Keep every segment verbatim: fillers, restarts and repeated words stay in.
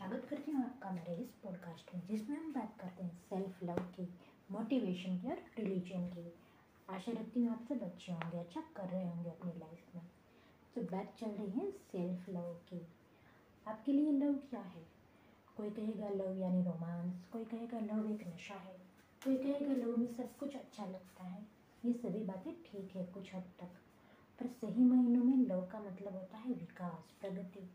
स्वागत करती हूँ आपका मेरे इस पॉडकास्ट में, जिसमें हम बात करते हैं सेल्फ लव की, मोटिवेशन की और रिलीजन की। आशा रखती हूँ आप सब अच्छे होंगे, अच्छा कर रहे होंगे अपनी लाइफ में। तो बात चल रही है सेल्फ लव की। आपके लिए लव क्या है? कोई कहेगा लव यानी रोमांस, कोई कहेगा लव एक नशा है, कोई कहेगा लव में सब कुछ अच्छा लगता है। ये सभी बातें ठीक है कुछ हद तक, पर सही मायनों में लव का मतलब होता है विकास, प्रगति।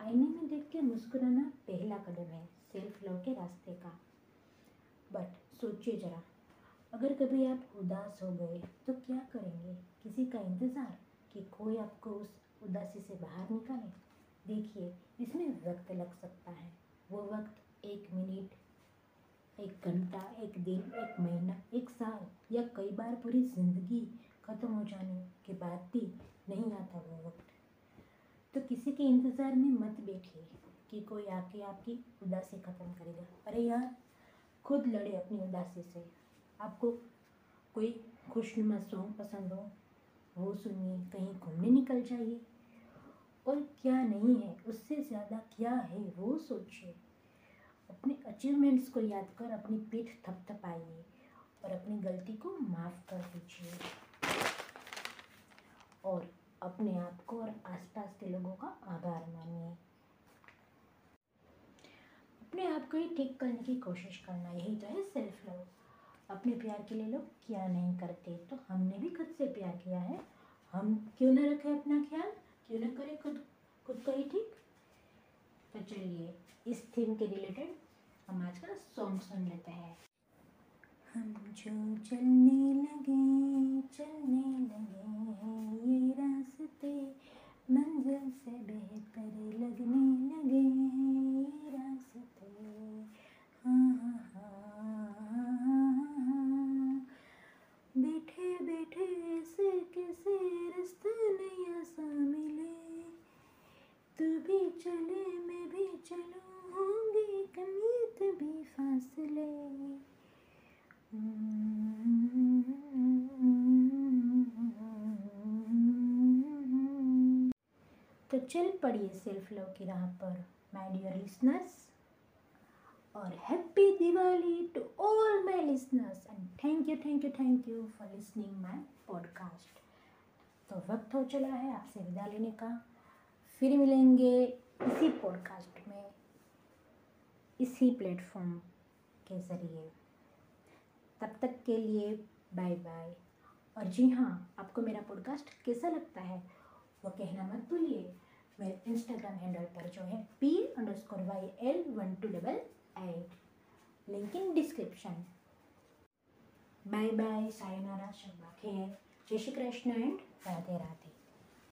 आईने में देख के मुस्कुराना पहला कदम है सेल्फ लव के रास्ते का। बट सोचिए जरा, अगर कभी आप उदास हो गए तो क्या करेंगे? किसी का इंतज़ार कि कोई आपको उस उदासी से बाहर निकाले? देखिए, इसमें वक्त लग सकता है। वो वक्त एक मिनट, एक घंटा, एक दिन, एक महीना, एक साल या कई बार पूरी जिंदगी ख़त्म हो जाने के बाद भी नहीं आता वो वक्त। तो किसी के इंतज़ार में मत बैठिए कि कोई आके आपकी उदासी ख़त्म करेगा। अरे यार, खुद लड़े अपनी उदासी से। आपको कोई खुशनुमा सॉन्ग पसंद हो वो सुनिए, कहीं घूमने निकल जाइए, और क्या नहीं है उससे ज़्यादा क्या है वो सोचिए। अपने अचीवमेंट्स को याद कर अपनी पीठ थपथपाइए और अपनी गलती को माफ़ कर दीजिए, और अपने आप को और आसपास के लोगों का आभार मानिए। अपने आप को ही ठीक करने की कोशिश करना, यही तो है सेल्फ लव। अपने प्यार के लिए लोग क्या नहीं करते, तो हमने भी खुद से प्यार किया है, हम क्यों ना रखें अपना ख्याल, क्यों ना करें खुद खुद को ही ठीक। तो चलिए, इस थीम के रिलेटेड हम आज का सॉन्ग सुन लेते हैं। हम जो चलने लगे चलने लगे हैं, ये रास्ते मंजिल से बेहतर लगने लगे हैं, ये रास्ते। हाँ हाँ हाँ हाँ हाँ हाँ, बैठे बैठे ऐसे कैसे रास्ता नया सा मिले, तू भी चले मैं भी चलूँ, होंगे कमी तभी फासले। तो चल पड़िए सेल्फ लव की राह पर माय डियर लिसनर्स, और happy Diwali to all my listeners, and thank you thank you thank you for listening my podcast. तो वक्त हो चला है आपसे विदा लेने का। फिर मिलेंगे इसी पॉडकास्ट में, इसी प्लेटफॉर्म के ज़रिए। तब तक के लिए बाय बाय। और जी हाँ, आपको मेरा पॉडकास्ट कैसा लगता है वो कहना मत भूलिए। मेरे इंस्टाग्राम हैंडल पर जो है P underscore Y L one two double eight, link in description. Bye bye, sayonara, शब्बा खैर, जय श्री कृष्ण एंड राधे राधे।